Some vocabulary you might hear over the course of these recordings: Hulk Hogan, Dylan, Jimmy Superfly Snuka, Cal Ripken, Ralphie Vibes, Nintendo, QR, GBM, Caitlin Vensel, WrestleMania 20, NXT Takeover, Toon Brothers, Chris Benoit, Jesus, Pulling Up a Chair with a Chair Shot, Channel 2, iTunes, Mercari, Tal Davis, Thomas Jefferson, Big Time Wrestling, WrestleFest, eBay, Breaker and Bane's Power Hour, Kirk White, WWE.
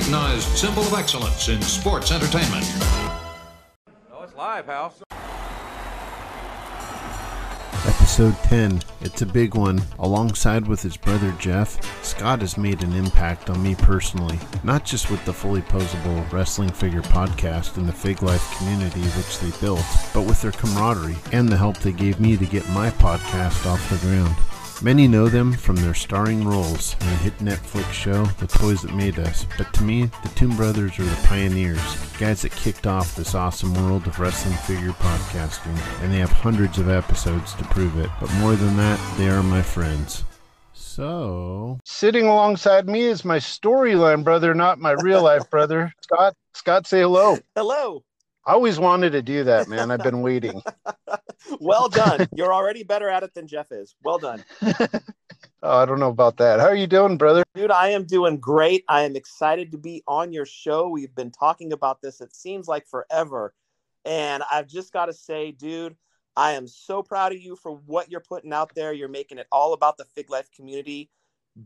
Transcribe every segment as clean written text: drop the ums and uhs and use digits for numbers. recognized symbol of excellence in sports entertainment. Oh, it's live, Hal. Episode 10. It's a big one. Alongside with his brother Jeff, Scott has made an impact on me personally. Not just with the Fully Poseable Wrestling Figure Podcast and the Fig Life community which they built, but with their camaraderie and the help they gave me to get my podcast off the ground. Many know them from their starring roles in the hit Netflix show, The Toys That Made Us, but to me, the Toon Brothers are the pioneers, guys that kicked off this awesome world of wrestling figure podcasting, and they have hundreds of episodes to prove it, but more than that, they are my friends. So, sitting alongside me is my storyline brother, not my real life brother, Scott. Scott, say hello. Hello. I always wanted to do that, man. I've been waiting. Well done. You're already better at it than Jeff is. Well done. Oh, I don't know about that. How are you doing, brother? Dude, I am doing great. I am excited to be on your show. We've been talking about this, it seems like forever. And I've just got to say, dude, I am so proud of you for what you're putting out there. You're making it all about the Fig Life community.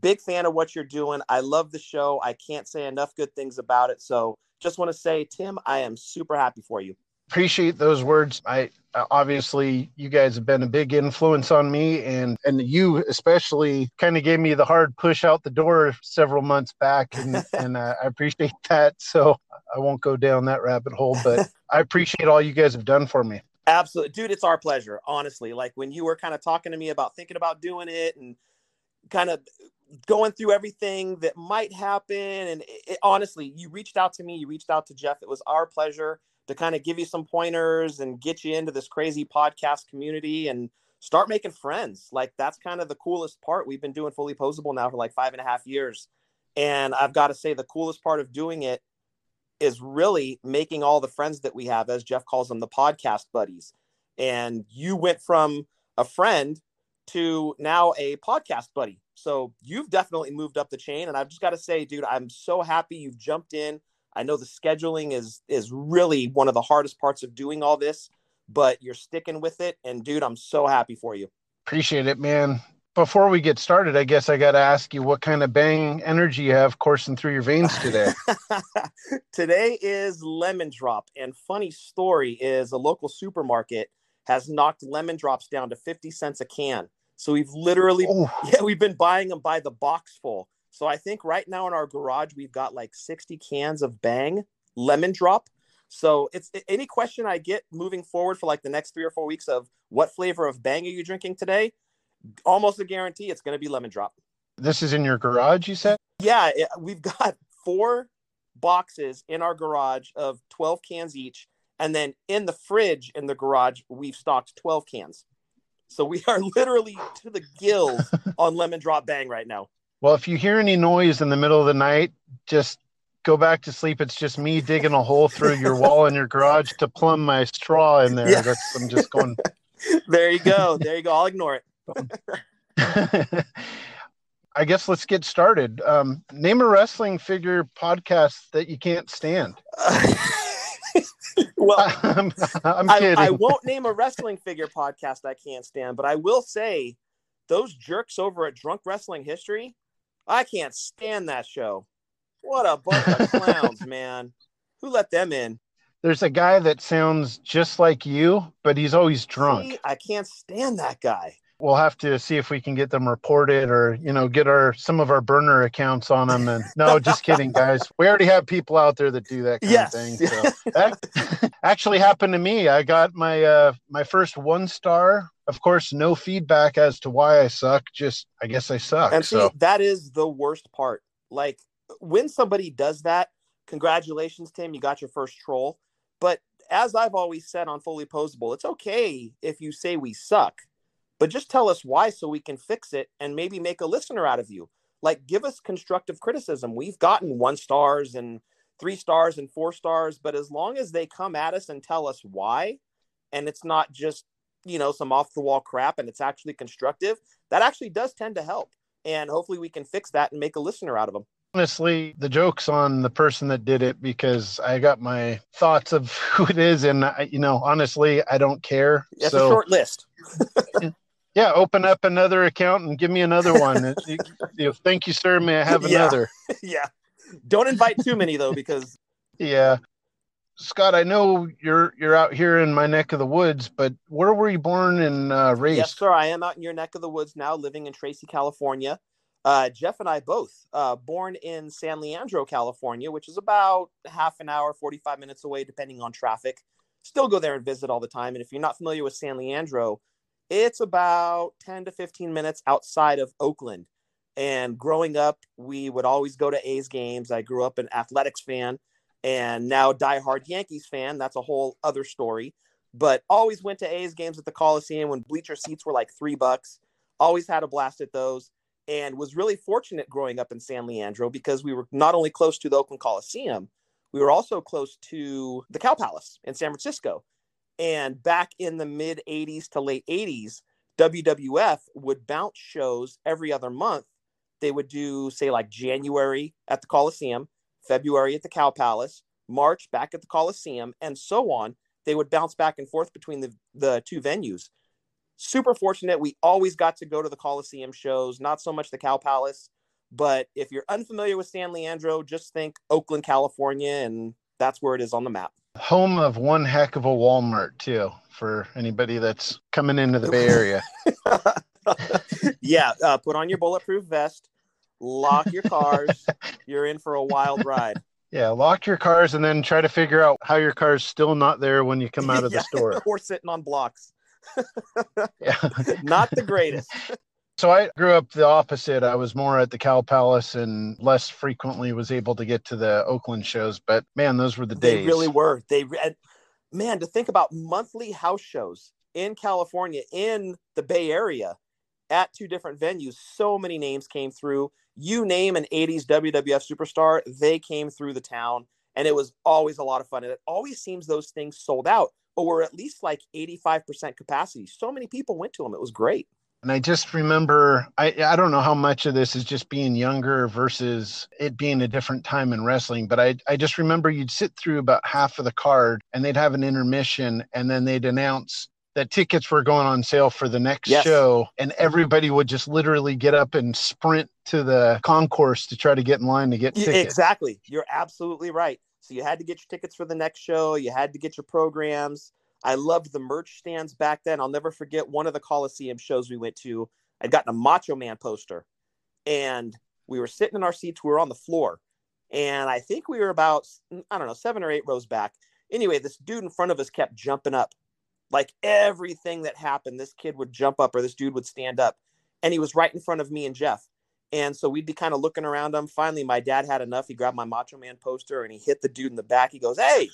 Big fan of what you're doing. I love the show. I can't say enough good things about it. So just want to say, Tim, I am super happy for you. Appreciate those words. I obviously, you guys have been a big influence on me, and you especially kind of gave me the hard push out the door several months back, and I appreciate that. So I won't go down that rabbit hole, but I appreciate all you guys have done for me. Absolutely. Dude, it's our pleasure, honestly. Like when you were kind of talking to me about thinking about doing it and kind of going through everything that might happen. And it, honestly, you reached out to me, you reached out to Jeff. It was our pleasure to kind of give you some pointers and get you into this crazy podcast community and start making friends. Like that's kind of the coolest part. We've been doing Fully Poseable now for like 5.5 years. And I've got to say the coolest part of doing it is really making all the friends that we have, as Jeff calls them, the podcast buddies. And you went from a friend to now a podcast buddy. So you've definitely moved up the chain. And I've just got to say, dude, I'm so happy you've jumped in. I know the scheduling is really one of the hardest parts of doing all this, but you're sticking with it. And dude, I'm so happy for you. Appreciate it, man. Before we get started, I guess I got to ask you what kind of Bang energy you have coursing through your veins today. Today is lemon drop. And funny story is a local supermarket has knocked lemon drops down to 50 cents a can. So we've literally, we've been buying them by the box full. So I think right now in our garage, we've got like 60 cans of Bang lemon drop. So it's any question I get moving forward for like the next 3 or 4 weeks of what flavor of Bang are you drinking today? Almost a guarantee it's going to be lemon drop. This is in your garage, you said? Yeah, we've got 4 boxes in our garage of 12 cans each. And then in the fridge in the garage, we've stocked 12 cans. So we are literally to the gills on lemon drop Bang right now. Well, if you hear any noise in the middle of the night, just go back to sleep. It's just me digging a hole through your wall in your garage to plumb my straw in there. Yeah. That's, I'm just going. There you go. There you go. I'll ignore it. I guess let's get started. Name a wrestling figure podcast that you can't stand. Well, I'm kidding. I won't name a wrestling figure podcast I can't stand, but I will say those jerks over at Drunk Wrestling History, I can't stand that show. What a bunch of clowns, man. Who let them in? There's a guy that sounds just like you, but he's always drunk. See, I can't stand that guy. We'll have to see if we can get them reported or, you know, get some of our burner accounts on them. And no, just kidding, guys. We already have people out there that do that kind of thing. So that actually happened to me. I got my my first 1-star. Of course, no feedback as to why I suck. Just I guess I suck. And see, that is the worst part. Like when somebody does that, congratulations, Tim, you got your first troll. But as I've always said on Fully Poseable, it's okay if you say we suck. But just tell us why so we can fix it and maybe make a listener out of you. Like, give us constructive criticism. We've gotten 1-stars and 3-stars and 4-stars. But as long as they come at us and tell us why, and it's not just, you know, some off-the-wall crap and it's actually constructive, that actually does tend to help. And hopefully we can fix that and make a listener out of them. Honestly, the joke's on the person that did it because I got my thoughts of who it is. And, honestly, I don't care. It's a short list. Yeah, open up another account and give me another one. Thank you, sir. May I have another? Yeah. Don't invite too many though, because yeah. Scott, I know you're out here in my neck of the woods, but where were you born and raised? Yes, sir. I am out in your neck of the woods now, living in Tracy, California. Jeff and I both born in San Leandro, California, which is about half an hour, 45 minutes away, depending on traffic. Still go there and visit all the time. And if you're not familiar with San Leandro, it's about 10 to 15 minutes outside of Oakland. And growing up, we would always go to A's games. I grew up an athletics fan. And now diehard Yankees fan, that's a whole other story. But always went to A's games at the Coliseum when bleacher seats were like $3. Always had a blast at those. And was really fortunate growing up in San Leandro because we were not only close to the Oakland Coliseum, we were also close to the Cow Palace in San Francisco. And back in the mid 80s to late 80s, WWF would bounce shows every other month. They would do, say, like January at the Coliseum, February at the Cow Palace, March back at the Coliseum, and so on. They would bounce back and forth between the two venues. Super fortunate. We always got to go to the Coliseum shows, not so much the Cow Palace. But if you're unfamiliar with San Leandro, just think Oakland, California, and that's where it is on the map. Home of one heck of a Walmart, too, for anybody that's coming into the Bay Area. Yeah, put on your bulletproof vest. Lock your cars. You're in for a wild ride. Yeah, lock your cars and then try to figure out how your car's still not there when you come out of the store. Or sitting on blocks. Yeah. Not the greatest. So I grew up the opposite. I was more at the Cow Palace and less frequently was able to get to the Oakland shows. But man, those were the days. They really were. Man, to think about monthly house shows in California, in the Bay Area, at two different venues. So many names came through. You name an 80s WWF superstar, they came through the town, and it was always a lot of fun. And it always seems those things sold out, or were at least like 85% capacity. So many people went to them. It was great. And I just remember, I don't know how much of this is just being younger versus it being a different time in wrestling, but I just remember you'd sit through about half of the card, and they'd have an intermission, and then they'd announce that tickets were going on sale for the next show, and everybody would just literally get up and sprint to the concourse to try to get in line to get tickets. Exactly. You're absolutely right. So you had to get your tickets for the next show. You had to get your programs. I loved the merch stands back then. I'll never forget one of the Coliseum shows we went to. I'd gotten a Macho Man poster, and we were sitting in our seats. We were on the floor, and I think we were about, 7 or 8 rows back. Anyway, this dude in front of us kept jumping up. Like everything that happened, this kid would jump up or this dude would stand up, and he was right in front of me and Jeff. And so we'd be kind of looking around him. Finally, my dad had enough. He grabbed my Macho Man poster and he hit the dude in the back. He goes, "Hey,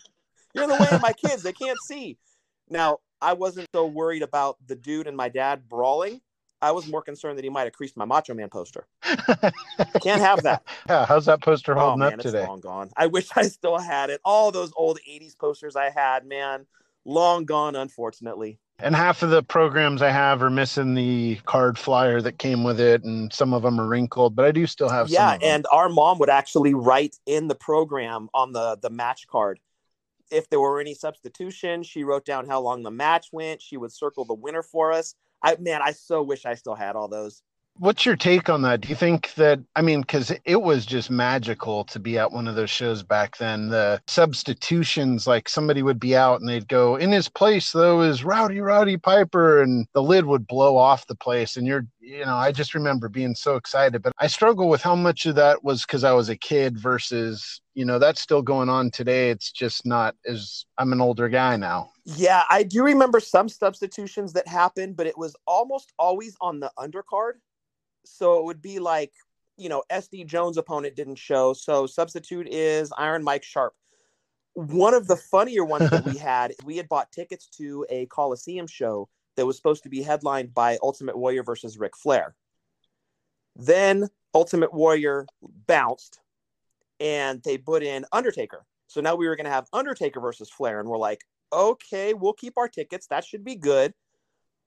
you're in the way of my kids. They can't see." Now, I wasn't so worried about the dude and my dad brawling. I was more concerned that he might've creased my Macho Man poster. Can't have that. Yeah, how's that poster holding up today? It's long gone. I wish I still had it. All those old 80s posters I had, man. Long gone, unfortunately. And half of the programs I have are missing the card flyer that came with it, and some of them are wrinkled, but I do still have some of them. And our mom would actually write in the program on the match card if there were any substitution. She wrote down how long the match went. She would circle the winner for us. I so wish I still had all those. What's your take on that? Do you think that, because it was just magical to be at one of those shows back then, the substitutions, like somebody would be out and they'd go, "In his place though is Rowdy Piper," and the lid would blow off the place. And I just remember being so excited, but I struggle with how much of that was because I was a kid versus, that's still going on today. It's just not as, I'm an older guy now. Yeah, I do remember some substitutions that happened, but it was almost always on the undercard. So it would be like, SD Jones' opponent didn't show. So substitute is Iron Mike Sharp. One of the funnier ones that we had, we had bought tickets to a Coliseum show that was supposed to be headlined by Ultimate Warrior versus Ric Flair. Then Ultimate Warrior bounced and they put in Undertaker. So now we were going to have Undertaker versus Flair. And we're like, okay, we'll keep our tickets. That should be good.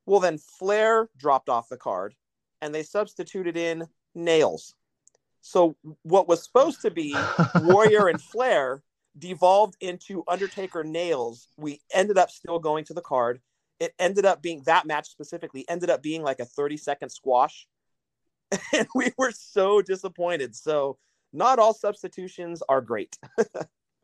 Well, then Flair dropped off the card. And they substituted in Nails. So what was supposed to be Warrior and Flair devolved into Undertaker Nails. We ended up still going to the card. It ended up being, that match specifically, ended up being like a 30-second squash. And we were so disappointed. So not all substitutions are great.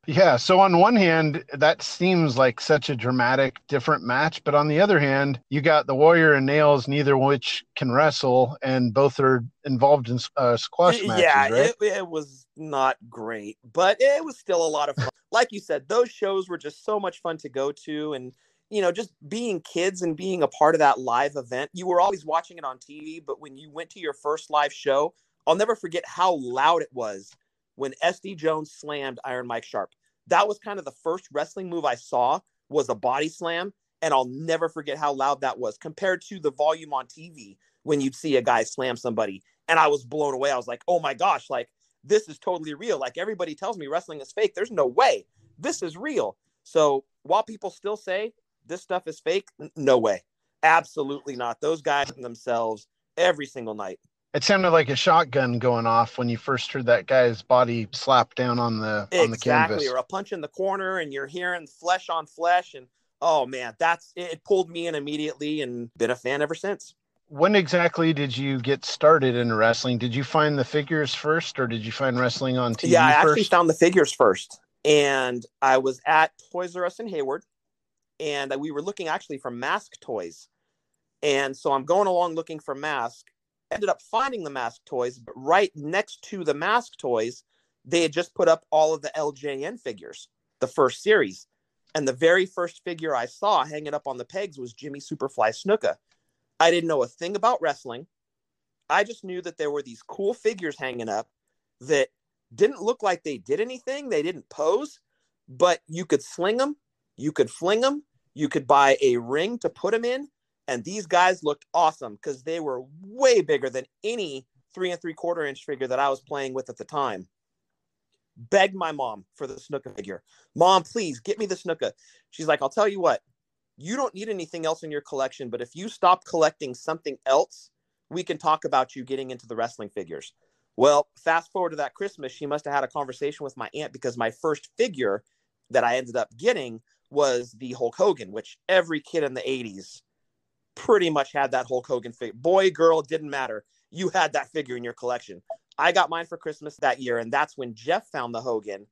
Yeah, so on one hand, that seems like such a dramatic, different match. But on the other hand, you got the Warrior and Nails, neither which can wrestle, and both are involved in squash matches, yeah, right? It was not great, but it was still a lot of fun. Like you said, those shows were just so much fun to go to. And, you know, just being kids and being a part of that live event, you were always watching it on TV. But when you went to your first live show, I'll never forget how loud it was when SD Jones slammed Iron Mike Sharp. That was kind of the first wrestling move I saw, was a body slam. And I'll never forget how loud that was compared to the volume on TV when you'd see a guy slam somebody. And I was blown away. I was like, oh my gosh, like, this is totally real. Like, everybody tells me wrestling is fake. There's no way. This is real. So while people still say this stuff is fake, no way. Absolutely not. Those guys themselves every single night. It sounded like a shotgun going off when you first heard that guy's body slap down on the on the canvas. Exactly, or a punch in the corner, and you're hearing flesh on flesh, and oh man, that's it pulled me in immediately, and been a fan ever since. When exactly did you get started in wrestling? Did you find the figures first, or did you find wrestling on TV? Yeah, I actually found the figures first, and I was at Toys R Us in Hayward, and we were looking actually for mask toys, and so I'm going along looking for masks. Ended up finding the mask toys, but right next to the mask toys, they had just put up all of the LJN figures, the first series. And the very first figure I saw hanging up on the pegs was Jimmy Superfly Snuka. I didn't know a thing about wrestling. I just knew that there were these cool figures hanging up that didn't look like they did anything. They didn't pose, but you could sling them. You could fling them. You could buy a ring to put them in. And these guys looked awesome because they were way bigger than any 3 3/4 inch figure that I was playing with at the time. Begged my mom for the Snuka figure. Mom, please get me the Snuka. She's like, I'll tell you what, you don't need anything else in your collection, but if you stop collecting something else, we can talk about you getting into the wrestling figures. Well, fast forward to that Christmas, she must have had a conversation with my aunt, because my first figure that I ended up getting was the Hulk Hogan, which every kid in the 80s pretty much had that Hulk Hogan figure. Boy, girl, didn't matter. You had that figure in your collection. I got mine for Christmas that year, and that's when Jeff found the Hogan,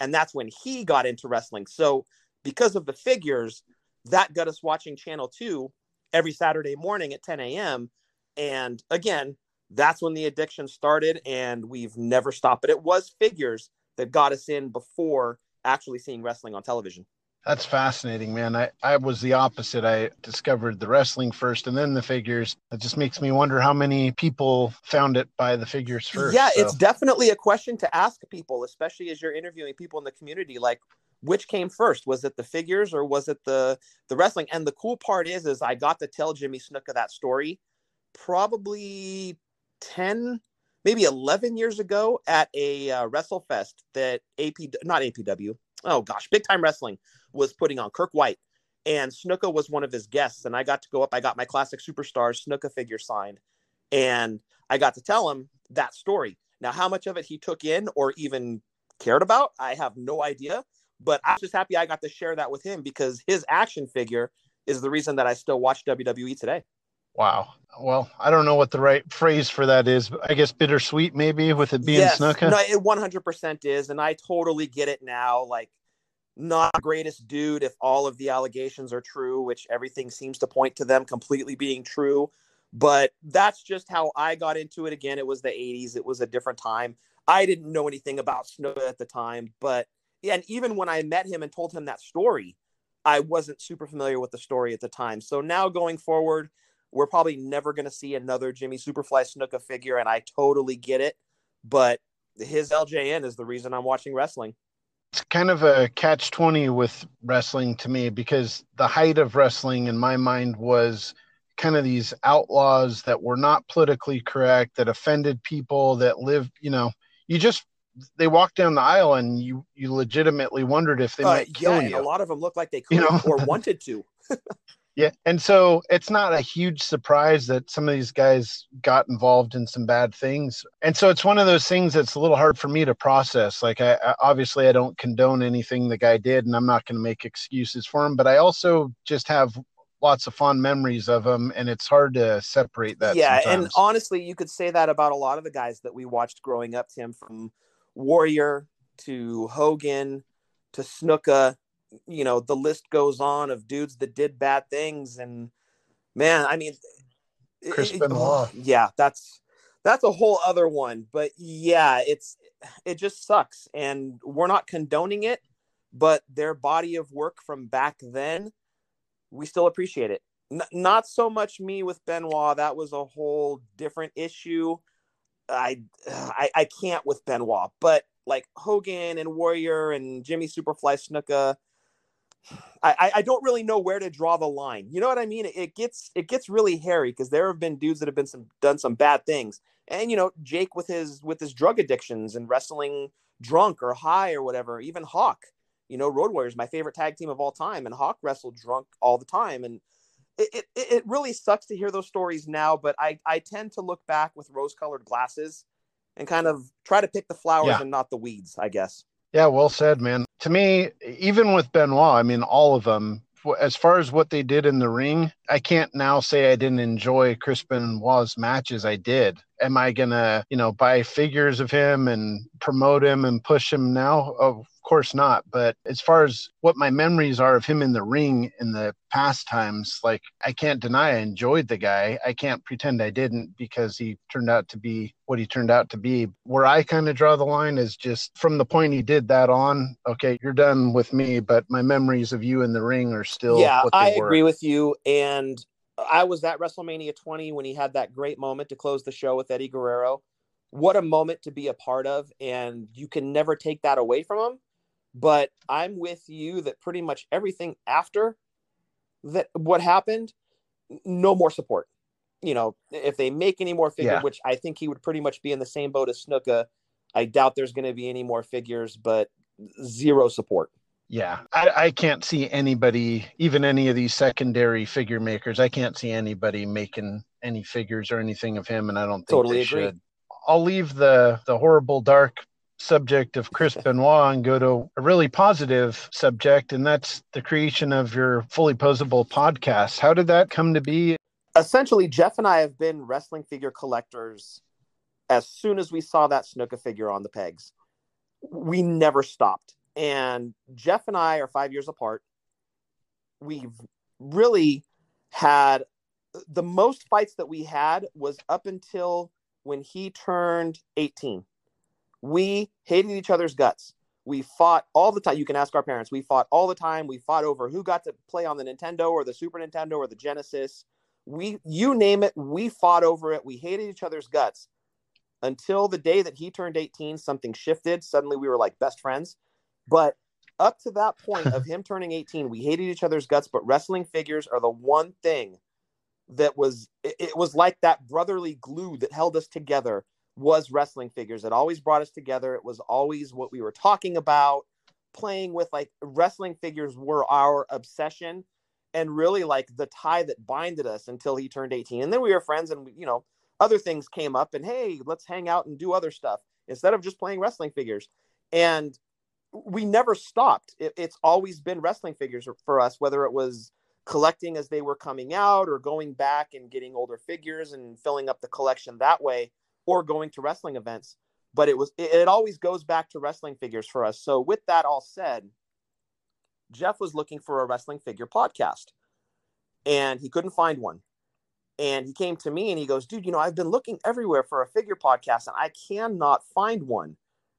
and that's when he got into wrestling. So because of the figures, that got us watching Channel 2 every Saturday morning at 10 a.m. And again, that's when the addiction started, and we've never stopped. But it was figures that got us in before actually seeing wrestling on television. That's fascinating, man. I was the opposite. I discovered the wrestling first and then the figures. It just makes me wonder how many people found it by the figures first. Yeah, so it's definitely a question to ask people, especially as you're interviewing people in the community, like, which came first? Was it the figures or was it the wrestling? And the cool part is I got to tell Jimmy Snuka that story probably 10, maybe 11 years ago at a WrestleFest that Big Time Wrestling was putting on. Kirk White, and Snuka was one of his guests, and I got to go up. I got my classic superstar Snuka figure signed, and I got to tell him that story. Now, how much of it he took in or even cared about, I have no idea, but I was just happy I got to share that with him, because his action figure is the reason that I still watch WWE today. Wow. Well, I don't know what the right phrase for that is, but I guess bittersweet maybe, with it being Snuka. No, it 100% is, and I totally get it now. Like, not the greatest dude if all of the allegations are true, which everything seems to point to them completely being true. But that's just how I got into it. Again, it was the 80s. It was a different time. I didn't know anything about Snuka at the time. But yeah, and even when I met him and told him that story, I wasn't super familiar with the story at the time. So now going forward, we're probably never going to see another Jimmy Superfly Snuka figure, and I totally get it. But his LJN is the reason I'm watching wrestling. It's kind of a catch-20 with wrestling to me, because the height of wrestling in my mind was kind of these outlaws that were not politically correct, that offended people, that lived, you know, they walked down the aisle and you legitimately wondered if they might kill you. A lot of them looked like they could, you know? Or wanted to. Yeah. And so it's not a huge surprise that some of these guys got involved in some bad things. And so it's one of those things that's a little hard for me to process. Like, I obviously, I don't condone anything the guy did, and I'm not going to make excuses for him, but I also just have lots of fond memories of him, and it's hard to separate that. Yeah. Sometimes. And honestly, you could say that about a lot of the guys that we watched growing up, Tim, from Warrior to Hogan to Snuka, you know, the list goes on of dudes that did bad things. And man, I mean, Chris Benoit. Yeah, that's a whole other one. But yeah, it just sucks. And we're not condoning it, but their body of work from back then, we still appreciate it. Not so much me with Benoit. That was a whole different issue. I can't with Benoit, but like Hogan and Warrior and Jimmy Superfly Snuka, I don't really know where to draw the line. You know what I mean? It gets really hairy because there have been dudes that have been done some bad things. And you know, Jake with his drug addictions and wrestling drunk or high or whatever. Even Hawk, you know, Road Warriors, my favorite tag team of all time, and Hawk wrestled drunk all the time. And it really sucks to hear those stories now, but I tend to look back with rose-colored glasses and kind of try to pick the flowers and not the weeds, I guess. Yeah, well said, man. To me, even with Benoit, I mean, all of them, as far as what they did in the ring, I can't now say I didn't enjoy Chris Benoit's matches. I did. Am I going to, you know, buy figures of him and promote him and push him now? Of course not. But as far as what my memories are of him in the ring in the past times, like, I can't deny I enjoyed the guy. I can't pretend I didn't, because he turned out to be what he turned out to be. Where I kind of draw the line is just from the point he did that on, okay, you're done with me, but my memories of you in the ring are still what they were. Yeah, I agree with you. And I was at WrestleMania 20 when he had that great moment to close the show with Eddie Guerrero. What a moment to be a part of, and you can never take that away from him. But I'm with you that pretty much everything after that, what happened, no more support. You know, if they make any more figures, which I think he would pretty much be in the same boat as Snuka. I doubt there's going to be any more figures, but zero support. Yeah, I can't see anybody, even any of these secondary figure makers, I can't see anybody making any figures or anything of him, and I don't think totally they should. I'll leave the horrible, dark subject of Chris Benoit and go to a really positive subject, and that's the creation of your Fully Poseable podcast. How did that come to be? Essentially, Jeff and I have been wrestling figure collectors as soon as we saw that Snuka figure on the pegs. We never stopped. And Jeff and I are 5 years apart. We've really had the most fights that we had was up until when he turned 18. We hated each other's guts. We fought all the time. You can ask our parents. We fought all the time. We fought over who got to play on the Nintendo or the Super Nintendo or the Genesis. You name it, we fought over it. We hated each other's guts until the day that he turned 18. Something shifted. Suddenly we were like best friends. But up to that point of him turning 18, we hated each other's guts, but wrestling figures are the one thing that was, it was like that brotherly glue that held us together was wrestling figures. It always brought us together. It was always what we were talking about, playing with, like, wrestling figures were our obsession and really like the tie that binded us until he turned 18. And then we were friends and, you know, other things came up and, hey, let's hang out and do other stuff instead of just playing wrestling figures. And we never stopped. It's always been wrestling figures for us, whether it was collecting as they were coming out or going back and getting older figures and filling up the collection that way or going to wrestling events. But it always goes back to wrestling figures for us. So with that all said, Jeff was looking for a wrestling figure podcast and he couldn't find one. And he came to me and he goes, dude, you know, I've been looking everywhere for a figure podcast and I cannot find one.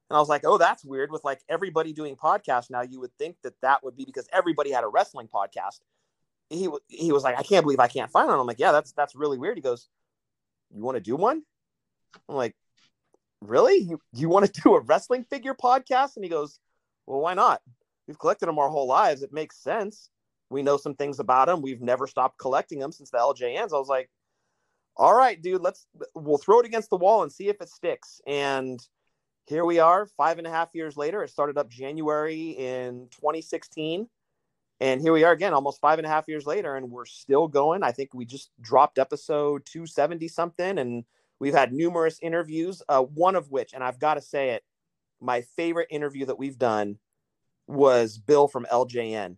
And I was like, oh, that's weird. With like everybody doing podcasts now, you would think that that would be because everybody had a wrestling podcast. He was like, I can't believe I can't find one. I'm like, yeah, that's really weird. He goes, you want to do one? I'm like, really? You want to do a wrestling figure podcast? And he goes, well, why not? We've collected them our whole lives. It makes sense. We know some things about them. We've never stopped collecting them since the LJNs. I was like, all right, dude, we'll throw it against the wall and see if it sticks. And here we are 5.5 years later. It started up January in 2016. And here we are again, almost 5.5 years later, and we're still going. I think we just dropped episode 270 something. And we've had numerous interviews, one of which, and I've got to say it, my favorite interview that we've done was Bill from LJN.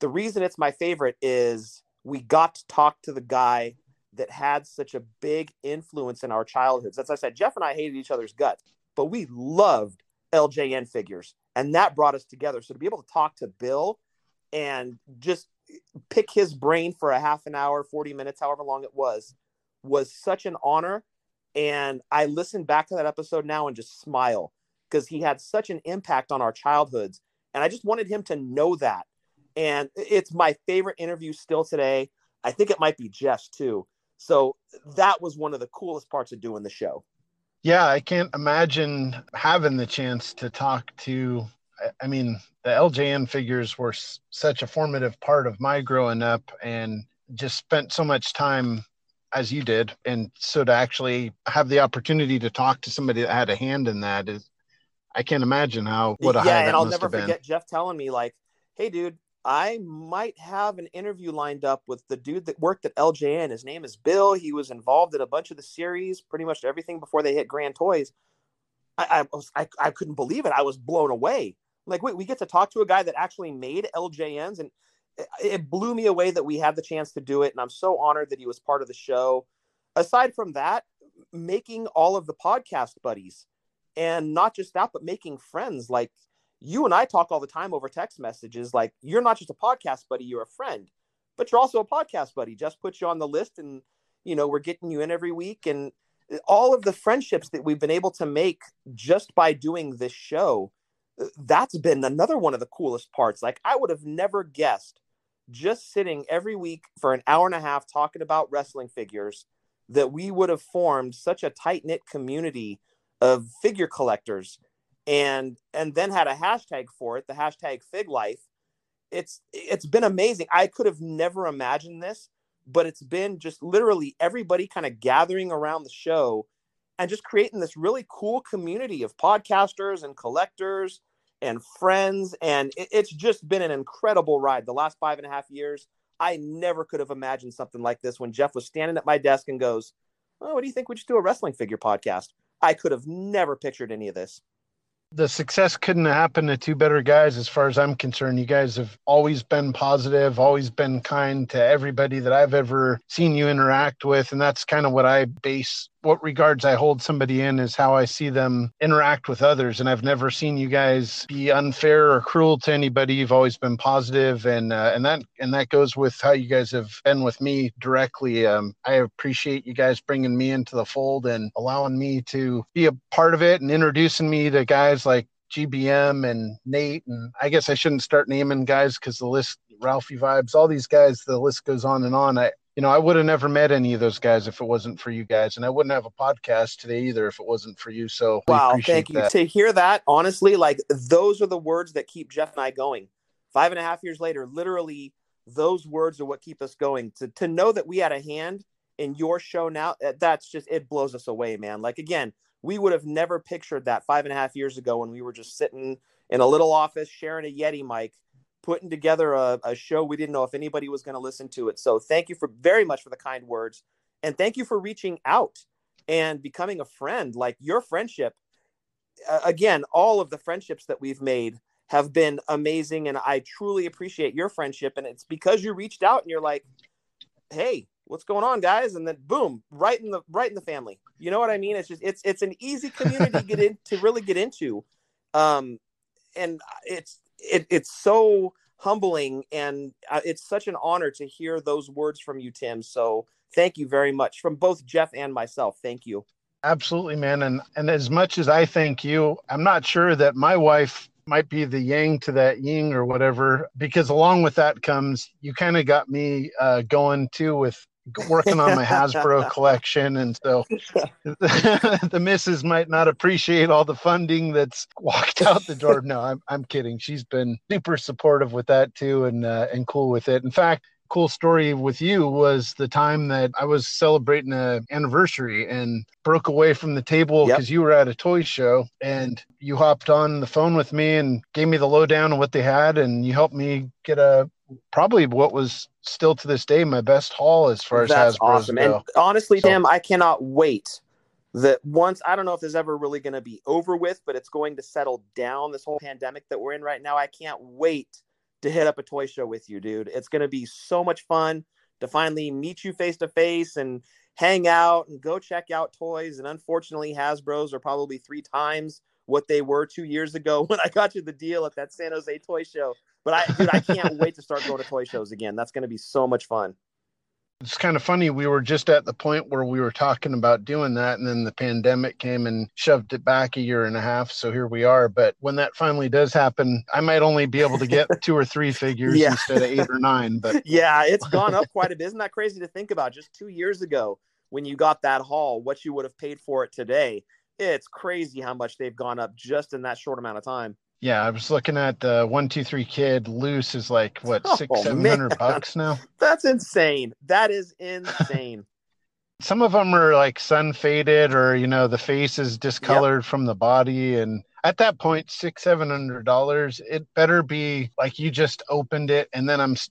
The reason it's my favorite is we got to talk to the guy that had such a big influence in our childhoods. As I said, Jeff and I hated each other's guts. but we loved LJN figures, and that brought us together. So to be able to talk to Bill and just pick his brain for a half an hour, 40 minutes, however long it was such an honor. And I listen back to that episode now and just smile, because he had such an impact on our childhoods. And I just wanted him to know that. And it's my favorite interview still today. I think it might be Jeff's too. So that was one of the coolest parts of doing the show. Yeah, I can't imagine having the chance to talk to, I mean, the LJN figures were such a formative part of my growing up, and just spent so much time as you did. And so to actually have the opportunity to talk to somebody that had a hand in that is, I can't imagine how, what a high that must have been. Yeah, and I'll never forget Jeff telling me like, hey dude, I might have an interview lined up with the dude that worked at LJN. His name is Bill. He was involved in a bunch of the series, pretty much everything before they hit Grand Toys. I couldn't believe it. I was blown away. Like, wait, we get to talk to a guy that actually made LJNs, and it blew me away that we had the chance to do it. And I'm so honored that he was part of the show. Aside from that, making all of the podcast buddies, and not just that, but making friends. Like, you and I talk all the time over text messages. Like, you're not just a podcast buddy, you're a friend, but you're also a podcast buddy. Just put you on the list, and, you know, we're getting you in every week. And all of the friendships that we've been able to make just by doing this show, that's been another one of the coolest parts. Like, I would have never guessed, just sitting every week for an hour and a half talking about wrestling figures, that we would have formed such a tight knit community of figure collectors. And then had a hashtag for it, the hashtag Fig Life. It's been amazing. I could have never imagined this, but it's been just literally everybody kind of gathering around the show and just creating this really cool community of podcasters and collectors and friends. And it's just been an incredible ride the last 5.5 years. I never could have imagined something like this when Jeff was standing at my desk and goes, oh, what do you think? We should do a wrestling figure podcast. I could have never pictured any of this. The success couldn't happen to two better guys as far as I'm concerned. You guys have always been positive, always been kind to everybody that I've ever seen you interact with. And that's kind of what I base, what regards I hold somebody in, is how I see them interact with others. And I've never seen you guys be unfair or cruel to anybody. You've always been positive. And that goes with how you guys have been with me directly. I appreciate you guys bringing me into the fold and allowing me to be a part of it and introducing me to guys like GBM and Nate, and I guess I shouldn't start naming guys because the list, Ralphie Vibes, all these guys, the list goes on and on. I would have never met any of those guys if it wasn't for you guys, and I wouldn't have a podcast today either if it wasn't for you. So wow, thank you. To hear that, honestly, like, those are the words that keep Jeff and I going 5.5 years later. Literally, those words are what keep us going. To know that we had a hand in your show now, that's just, it blows us away, man. Like, again, we would have never pictured that 5.5 years ago when we were just sitting in a little office sharing a Yeti mic, putting together a show. We didn't know if anybody was going to listen to it. So thank you very much for the kind words, and thank you for reaching out and becoming a friend. Like, your friendship, again, all of the friendships that we've made have been amazing, and I truly appreciate your friendship. And it's because you reached out and you're like, hey, what's going on, guys? And then boom, right in the family. You know what I mean? It's just, it's an easy community to get in, to really get into. And it's so humbling, and it's such an honor to hear those words from you, Tim. So thank you very much from both Jeff and myself. Thank you. Absolutely, man. And as much as I thank you, I'm not sure that my wife might be the yang to that yin or whatever, because along with that comes, you kind of got me going too with working on my Hasbro collection. And so the missus might not appreciate all the funding that's walked out the door. No, I'm kidding. She's been super supportive with that too, and cool with it. In fact, cool story with you was the time that I was celebrating an anniversary and broke away from the table because you were at a toy show, and you hopped on the phone with me and gave me the lowdown on what they had, and you helped me get probably what was still to this day my best haul as far as Hasbro's awesome. Go. And honestly, Tim, I cannot wait that once, I don't know if this is ever really going to be over with, but it's going to settle down, this whole pandemic that we're in right now. I can't wait to hit up a toy show with you, dude. It's going to be so much fun to finally meet you face to face and hang out and go check out toys. And unfortunately, Hasbro's are probably 3 times what they were 2 years ago when I got you the deal at that San Jose toy show. But I can't wait to start going to toy shows again. That's going to be so much fun. It's kind of funny. We were just at the point where we were talking about doing that, and then the pandemic came and shoved it back 1.5 years. So here we are. But when that finally does happen, I might only be able to get 2 or 3 figures instead of 8 or 9. But yeah, it's gone up quite a bit. Isn't that crazy to think about? Just 2 years ago when you got that haul, what you would have paid for it today. It's crazy how much they've gone up just in that short amount of time. Yeah, I was looking at the 123 Kid loose is like, what, $600-$700 now? That's insane. That is insane. Some of them are like sun faded, or, you know, the face is discolored from the body. And at that point, $600-$700, it better be like you just opened it and then it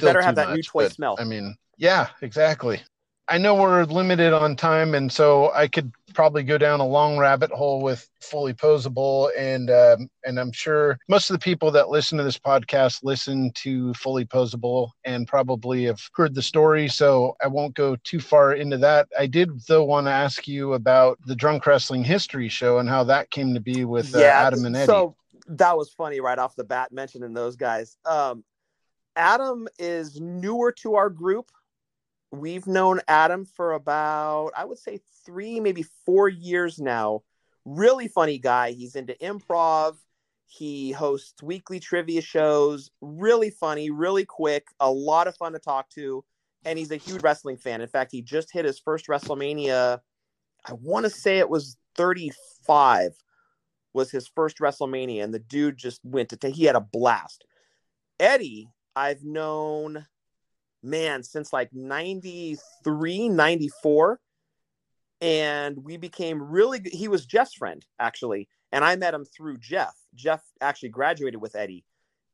better have that new toy smell. I mean, yeah, exactly. I know we're limited on time, and so I could probably go down a long rabbit hole with Fully Poseable, and I'm sure most of the people that listen to this podcast listen to Fully Poseable and probably have heard the story, so I won't go too far into that. I did, though, want to ask you about the Drunk Wrestling History show and how that came to be with Adam and Eddie. So that was funny right off the bat, mentioning those guys. Adam is newer to our group. We've known Adam for about, I would say, 3, maybe 4 years now. Really funny guy. He's into improv. He hosts weekly trivia shows. Really funny, really quick, a lot of fun to talk to. And he's a huge wrestling fan. In fact, he just hit his first WrestleMania. I want to say it was 35 was his first WrestleMania. And the dude just he had a blast. Eddie, I've known... man, since like 93, 94. And we became really good. He was Jeff's friend, actually. And I met him through Jeff. Jeff actually graduated with Eddie.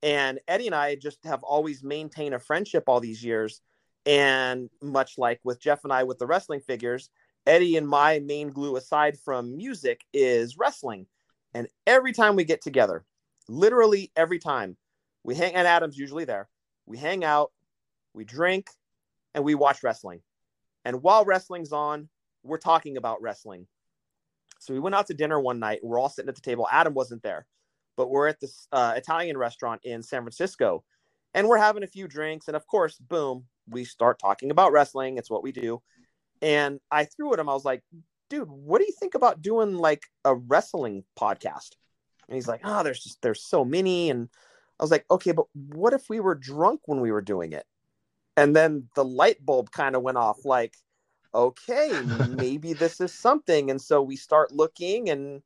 And Eddie and I just have always maintained a friendship all these years. And much like with Jeff and I with the wrestling figures, Eddie and my main glue, aside from music, is wrestling. And every time we get together, literally every time, we hang, and Adam's usually there, we hang out, we drink, and we watch wrestling. And while wrestling's on, we're talking about wrestling. So we went out to dinner one night. We're all sitting at the table. Adam wasn't there, but we're at this Italian restaurant in San Francisco, and we're having a few drinks. And of course, boom, we start talking about wrestling. It's what we do. And I threw at him. I was like, dude, what do you think about doing like a wrestling podcast? And he's like, oh, there's so many. And I was like, okay, but what if we were drunk when we were doing it? And then the light bulb kind of went off, like, okay, maybe this is something. And so we start looking, and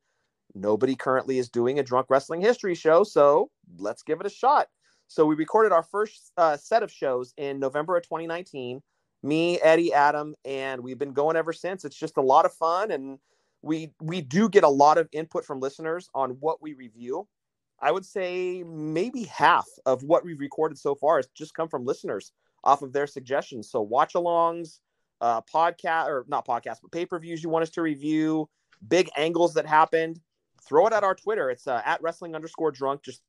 nobody currently is doing a Drunk Wrestling History show, so let's give it a shot. So we recorded our first set of shows in November of 2019, me, Eddie, Adam, and we've been going ever since. It's just a lot of fun, and we do get a lot of input from listeners on what we review. I would say maybe half of what we've recorded so far has just come from listeners off of their suggestions. So watch-alongs, but pay-per-views you want us to review, big angles that happened, throw it at our Twitter. It's at @wrestling_drunk, just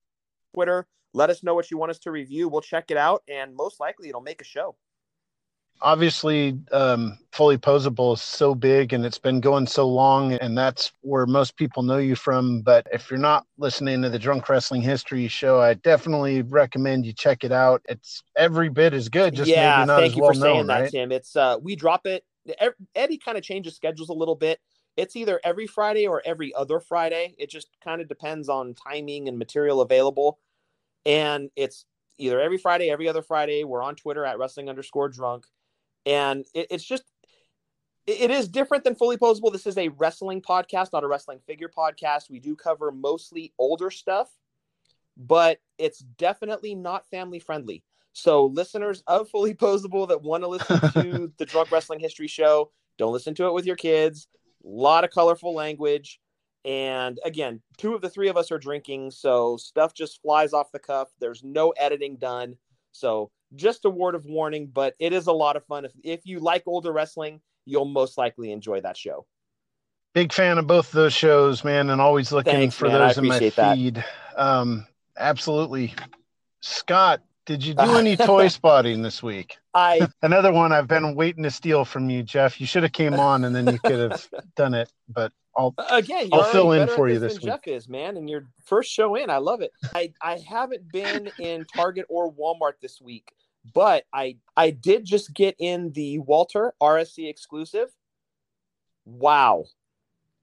Twitter. Let us know what you want us to review. We'll check it out, and most likely it'll make a show. Obviously, Fully Poseable is so big, and it's been going so long, and that's where most people know you from. But if you're not listening to the Drunk Wrestling History show, I definitely recommend you check it out. It's every bit as good, just maybe not as well known. Yeah, thank you for saying that, Tim. It's we drop it. Eddie kind of changes schedules a little bit. It's either every Friday or every other Friday. It just kind of depends on timing and material available, and it's either every Friday, every other Friday. We're on Twitter at @wrestling_drunk. And it is different than Fully Poseable. This is a wrestling podcast, not a wrestling figure podcast. We do cover mostly older stuff, but it's definitely not family friendly. So listeners of Fully Poseable that want to listen to the Drunk Wrestling History show, don't listen to it with your kids. A lot of colorful language. And again, 2 of the 3 of us are drinking, so stuff just flies off the cuff. There's no editing done. So just a word of warning, but it is a lot of fun. If you like older wrestling, you'll most likely enjoy that show. Big fan of both of those shows, man, and always looking for those in my feed. Absolutely. Scott, Did you do any toy spotting this week? Another one I've been waiting to steal from you, Jeff. You should have came on and then you could have done it, but I'll fill in for you this week. Jeff is, man, and your first show in. I love it. I haven't been in Target or Walmart this week, but I did just get in the Walter RSC exclusive. Wow.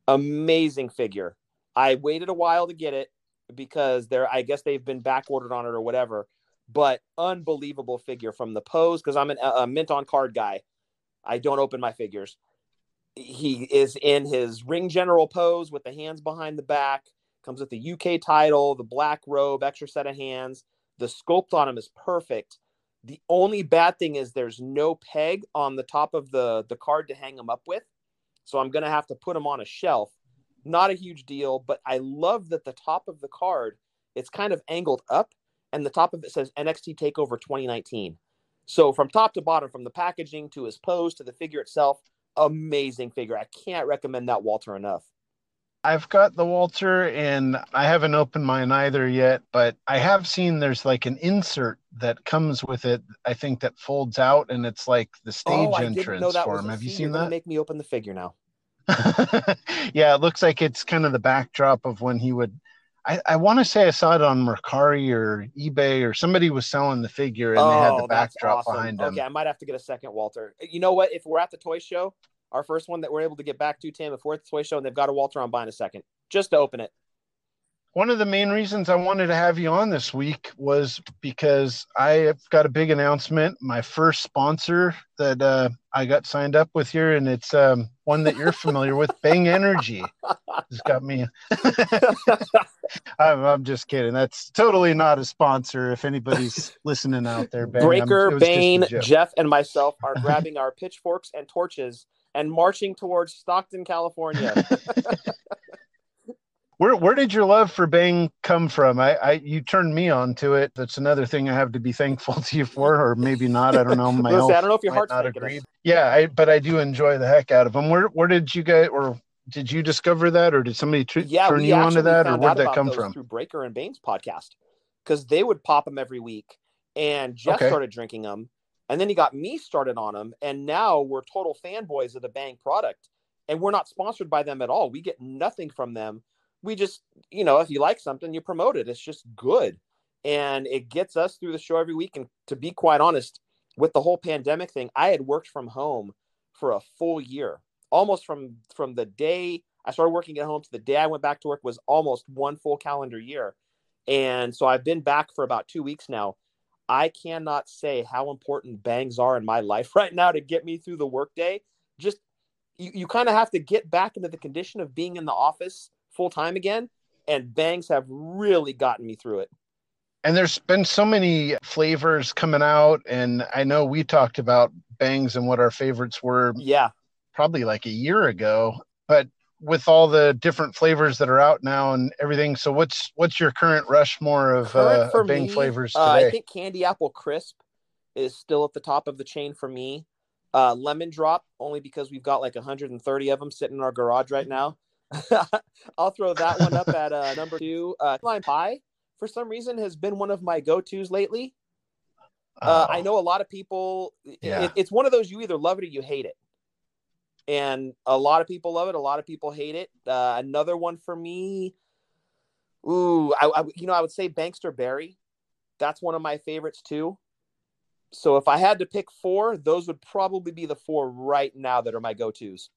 Amazing figure. I waited a while to get it because I guess they've been back ordered on it or whatever, but unbelievable figure from the pose. Cause I'm a mint on card guy. I don't open my figures. He is in his ring general pose with the hands behind the back, comes with the UK title, the black robe, extra set of hands. The sculpt on him is perfect. The only bad thing is there's no peg on the top of the card to hang him up with. So I'm going to have to put him on a shelf. Not a huge deal, but I love that the top of the card, it's kind of angled up and the top of it says NXT Takeover 2019. So from top to bottom, from the packaging to his pose to the figure itself, amazing figure. I can't recommend that Walter enough. I've got the Walter and I haven't opened mine either yet, but I have seen there's like an insert that comes with it, I think, that folds out and it's like the stage entrance for him. Have you seen that? Make me open the figure now. Yeah, it looks like it's kind of the backdrop of when he would. I want to say I saw it on Mercari or eBay or somebody was selling the figure and they had the backdrop behind him. Okay, I might have to get a second Walter. You know what? If we're at the toy show, our first one that we're able to get back to, Tim, if we're at the toy show and they've got a Walter, I'm buying a second just to open it. One of the main reasons I wanted to have you on this week was because I've got a big announcement. My first sponsor that I got signed up with here, and it's one that you're familiar with, Bang Energy. It's got me. I'm just kidding. That's totally not a sponsor. If anybody's listening out there, Bang, Breaker, Bane, Jeff, and myself are grabbing our pitchforks and torches and marching towards Stockton, California. Where did your love for Bang come from? You turned me on to it. That's another thing I have to be thankful to you for, or maybe not. I don't know. My Listen, I don't know if your heart's not agreed. Yeah, but I do enjoy the heck out of them. Where did you guys, or did you discover that, or did somebody turn you onto that, or where'd that come from? Through Breaker and Bane's podcast, because they would pop them every week, and Jeff started drinking them, and then he got me started on them, and now we're total fanboys of the Bang product, and we're not sponsored by them at all. We get nothing from them. We just, you know, if you like something, you promote it. It's just good. And it gets us through the show every week. And to be quite honest, with the whole pandemic thing, I had worked from home for a full year, almost from the day I started working at home to the day I went back to work was almost one full calendar year. And so I've been back for about 2 weeks now. I cannot say how important Bangs are in my life right now to get me through the workday. Just, you kind of have to get back into the condition of being in the office full time again, and Bangs have really gotten me through it. And there's been so many flavors coming out, and I know we talked about Bangs and what our favorites were probably like a year ago, but with all the different flavors that are out now and everything, so what's your current Rushmore of Bang flavors today? I think Candy Apple Crisp is still at the top of the chain for me. Lemon Drop, only because we've got like 130 of them sitting in our garage right now. I'll throw that one up at number 2. Lime Pie, for some reason, has been one of my go-tos lately. I know a lot of people, it's one of those, you either love it or you hate it. And a lot of people love it. A lot of people hate it. Another one for me. Ooh, I would say Bankster Berry. That's one of my favorites too. So if I had to pick 4, those would probably be the 4 right now that are my go-tos.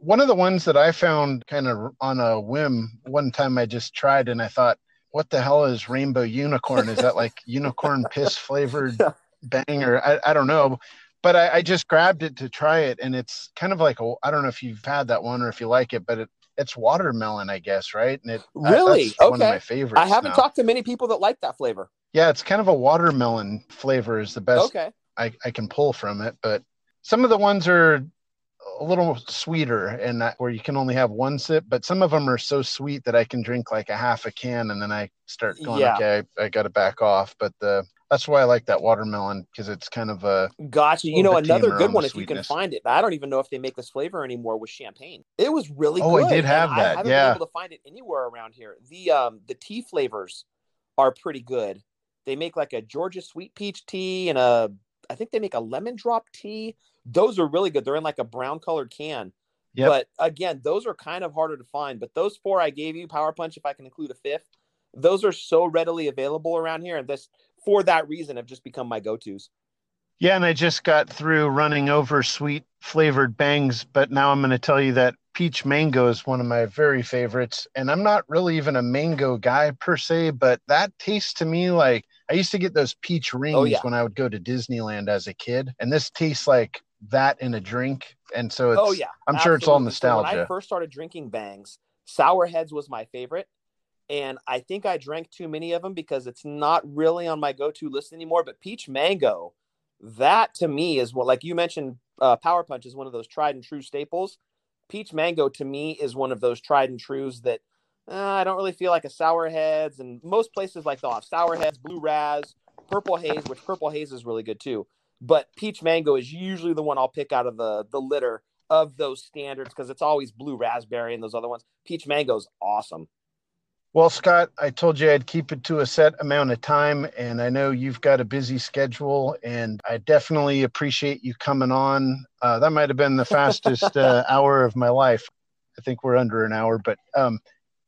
One of the ones that I found kind of on a whim, one time I just tried and I thought, what the hell is Rainbow Unicorn? Is that like unicorn piss flavored banger? I don't know. But I just grabbed it to try it. And it's kind of like, I don't know if you've had that one or if you like it, but it's watermelon, I guess, right? And that's one of my favorites. I haven't talked to many people that like that flavor. Yeah, it's kind of a watermelon flavor is the best I can pull from it. But some of the ones are a little sweeter and where you can only have one sip, but some of them are so sweet that I can drink like a half a can and then I start going, okay, I got to back off. But that's why I like that watermelon, because it's kind of a gotcha. You know, another good one if you can find it. I don't even know if they make this flavor anymore with champagne. It was really good. Oh, I did have that. I haven't been able to find it anywhere around here. The tea flavors are pretty good. They make like a Georgia sweet peach tea and a, I think they make a lemon drop tea. Those are really good. They're in like a brown colored can. Yep. But again, those are kind of harder to find. But those four I gave you, Power Punch, if I can include a fifth, those are so readily available around here. And this, for that reason, have just become my go-tos. Yeah, and I just got through running over sweet flavored bangs, but now I'm going to tell you that peach mango is one of my very favorites. And I'm not really even a mango guy per se, but that tastes to me like, I used to get those peach rings when I would go to Disneyland as a kid. And this tastes like that in a drink. And so it's, I'm sure it's all nostalgia. So when I first started drinking bangs, Sour Heads was my favorite. And I think I drank too many of them because it's not really on my go-to list anymore. But peach mango, that to me is what, like you mentioned, Power Punch is one of those tried and true staples. Peach mango to me is one of those tried and trues that I don't really feel like a Sour Heads, and most places like they'll have Sour Heads, Blue Raz, Purple Haze, which Purple Haze is really good too. But peach mango is usually the one I'll pick out of the litter of those standards because it's always Blue Raspberry and those other ones. Peach mango is awesome. Well, Scott, I told you I'd keep it to a set amount of time, and I know you've got a busy schedule, and I definitely appreciate you coming on. That might have been the fastest hour of my life. I think we're under an hour, but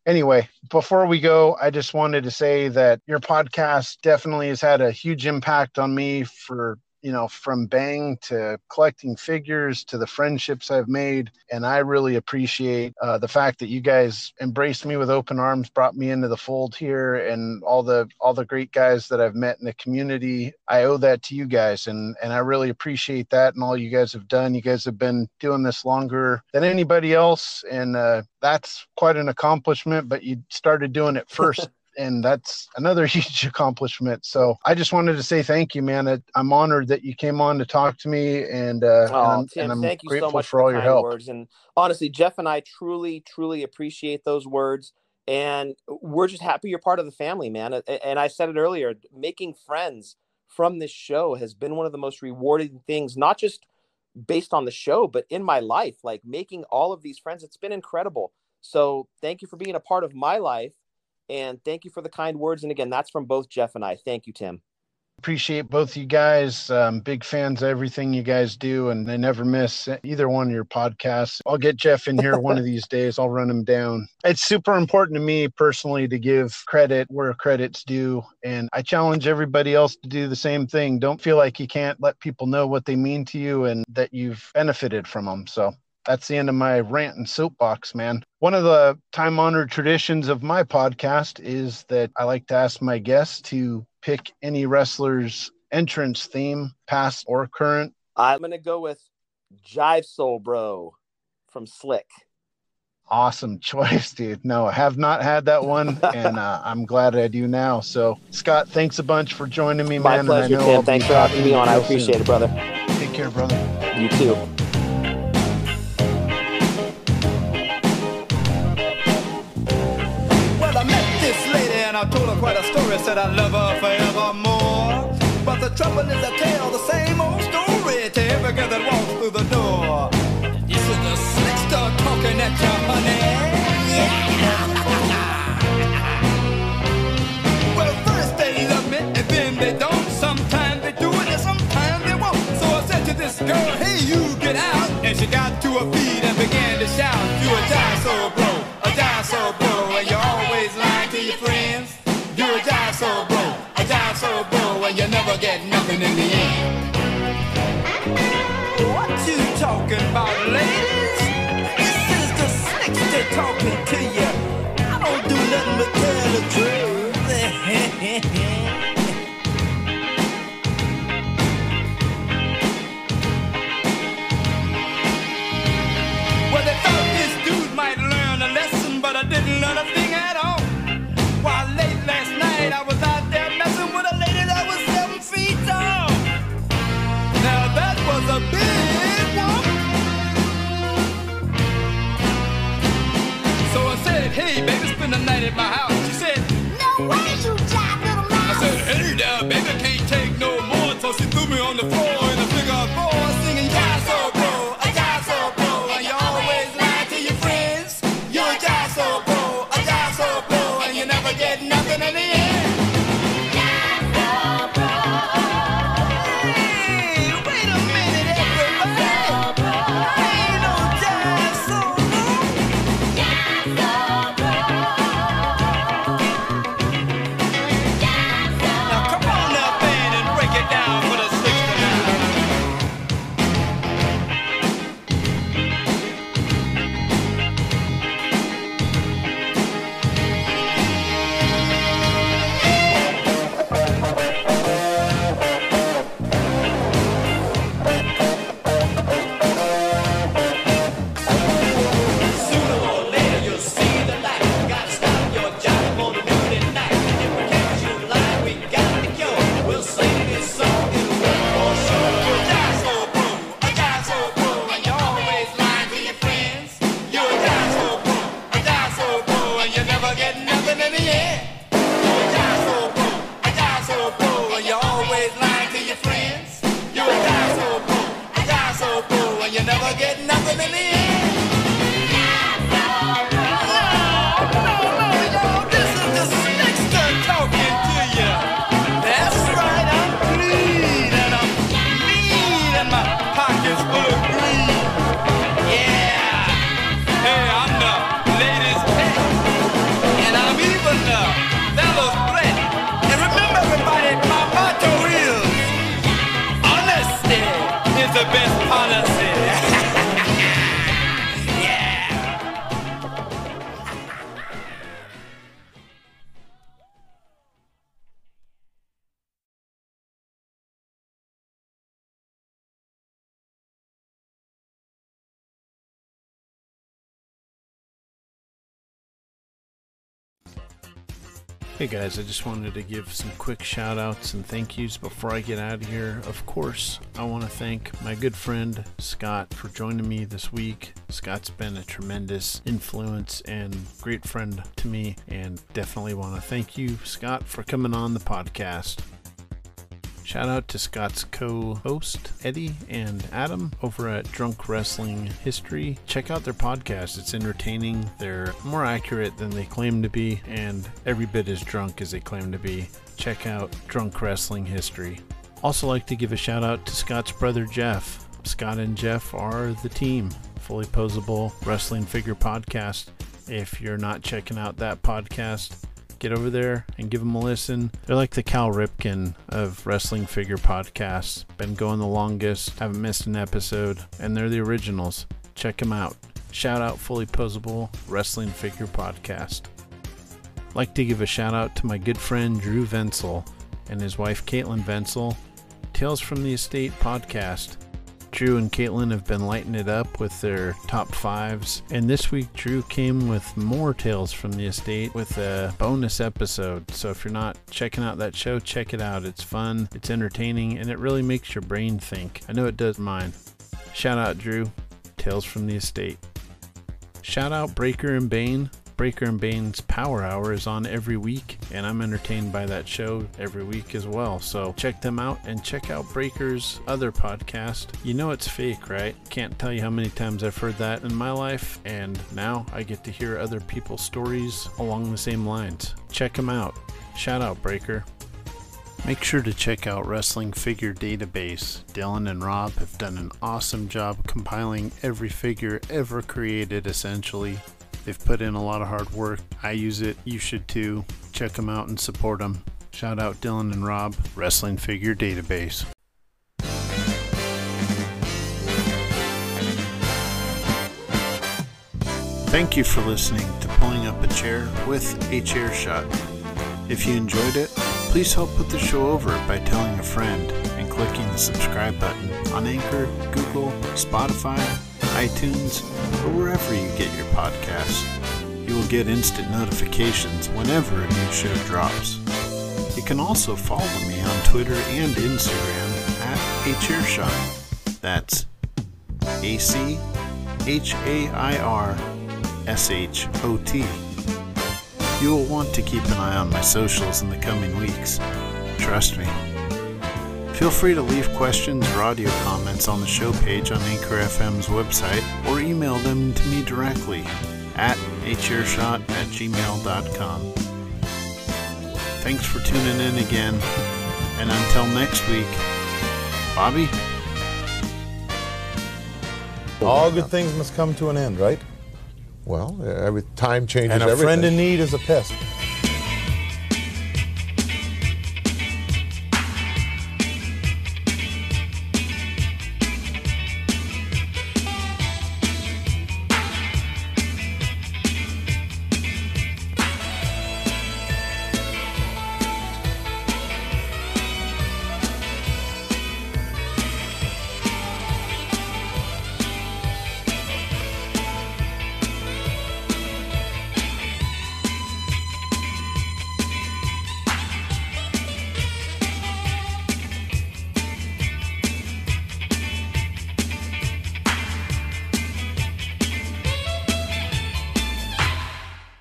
anyway, before we go, I just wanted to say that your podcast definitely has had a huge impact on me for, you know, from Bang to collecting figures to the friendships I've made. And I really appreciate the fact that you guys embraced me with open arms, brought me into the fold here, and all the great guys that I've met in the community. I owe that to you guys. And I really appreciate that. And all you guys have done, you guys have been doing this longer than anybody else. And that's quite an accomplishment, but you started doing it first. And that's another huge accomplishment. So I just wanted to say thank you, man. I'm honored that you came on to talk to me. And, Tim, I'm thank you so much for all your help. Words. And honestly, Jeff and I truly, truly appreciate those words. And we're just happy you're part of the family, man. And I said it earlier, making friends from this show has been one of the most rewarding things, not just based on the show, but in my life, like making all of these friends. It's been incredible. So thank you for being a part of my life. And thank you for the kind words. And again, that's from both Jeff and I. Thank you, Tim. Appreciate both you guys. Big fans of everything you guys do, and I never miss either one of your podcasts. I'll get Jeff in here one of these days. I'll run him down. It's super important to me personally to give credit where credit's due, and I challenge everybody else to do the same thing. Don't feel like you can't let people know what they mean to you and that you've benefited from them. So that's the end of my rant and soapbox, man. One of the time-honored traditions of my podcast is that I like to ask my guests to pick any wrestler's entrance theme, past or current. I'm going to go with Jive Soul Bro from Slick. Awesome choice, dude. No, I have not had that one, and I'm glad I do now. So, Scott, thanks a bunch for joining me, man. My pleasure, Tim. Thanks for having me on. I appreciate it, brother. Take care, brother. You too. I told her quite a story, said I love her forevermore. But the trouble is I tell the same old story to every girl that walks through the door. This is the slick star talking at you, honey. Yeah. Well, first they love me, and then they don't. Sometimes they do it, and sometimes they won't. So I said to this girl, hey, you get out. And she got to her feet and began to shout, you a jive soul bro, a jive soul bro, and you're always lying to your friends. You're a jive soul bro, a jive soul bro, and you never get nothing in the end. What you talking about, ladies? This is the slickster talking to you. I don't do nothing but tell the truth. Well, they thought this dude might learn a lesson, but I didn't learn a thing at all. While late last night I was out there messing with a lady that was 7 feet tall. Now that was a big one. So I said, hey baby, spend the night at my house. She said, no way you jive, little mouse. I said, hey there baby, can't take no more. So she threw me on the floor in a figure of four, singing jive soul bro, a jive soul bro, and you always lie to your friends. You're a jive soul bro, a jive soul bro, and you never get nothing in the end. nothing in the end. No, this is the Slickster talking to you. That's right, I'm clean and I'm mean and my pockets full of green. Yeah, hey, I'm the ladies' pet and I'm even the fellas' threat. And remember, everybody, my motto is honesty is the best policy. Hey guys, I just wanted to give some quick shout outs and thank yous before I get out of here. Of course, I want to thank my good friend Scott for joining me this week. Scott's been a tremendous influence and great friend to me, and definitely want to thank you, Scott, for coming on the podcast. Shout out to Scott's co-host, Eddie and Adam, over at Drunk Wrestling History. Check out their podcast. It's entertaining. They're more accurate than they claim to be, and every bit as drunk as they claim to be. Check out Drunk Wrestling History. Also like to give a shout out to Scott's brother, Jeff. Scott and Jeff are the team. Fully Poseable Wrestling Figure Podcast. If you're not checking out that podcast, get over there and give them a listen. They're like the Cal Ripken of Wrestling Figure Podcasts. Been going the longest, haven't missed an episode, and they're the originals. Check them out. Shout out Fully Poseable Wrestling Figure Podcast. Like to give a shout out to my good friend Drew Vensel and his wife Caitlin Vensel, Tales from the Estate Podcast. Drew and Caitlin have been lighting it up with their top fives, and this week Drew came with more Tales from the Estate with a bonus episode. So if you're not checking out that show, check it out. It's fun, it's entertaining, and it really makes your brain think. I know it does mine. Shout out Drew, Tales from the Estate. Shout out Breaker and Bane. Breaker and Bane's Power Hour is on every week, and I'm entertained by that show every week as well. So check them out and check out Breaker's other podcast. You know it's fake, right? Can't tell you how many times I've heard that in my life, and now I get to hear other people's stories along the same lines. Check them out. Shout out Breaker. Make sure to check out Wrestling Figure Database. Dylan and Rob have done an awesome job compiling every figure ever created, essentially. They've put in a lot of hard work. I use it. You should too. Check them out and support them. Shout out Dylan and Rob, Wrestling Figure Database. Thank you for listening to Pulling Up a Chair with a Chair Shot. If you enjoyed it, please help put the show over by telling a friend and clicking the subscribe button on Anchor, Google, Spotify, iTunes, or wherever you get your podcasts. You will get instant notifications whenever a new show drops. You can also follow me on Twitter and Instagram at @achairshot. That's ACHAIRSHOT. You will want to keep an eye on my socials in the coming weeks. Trust me. Feel free to leave questions or audio comments on the show page on Anchor FM's website, or email them to me directly at achairshot@gmail.com. Thanks for tuning in again, and until next week, Bobby? All good things must come to an end, right? Well, time changes everything. And a friend in need is a pest.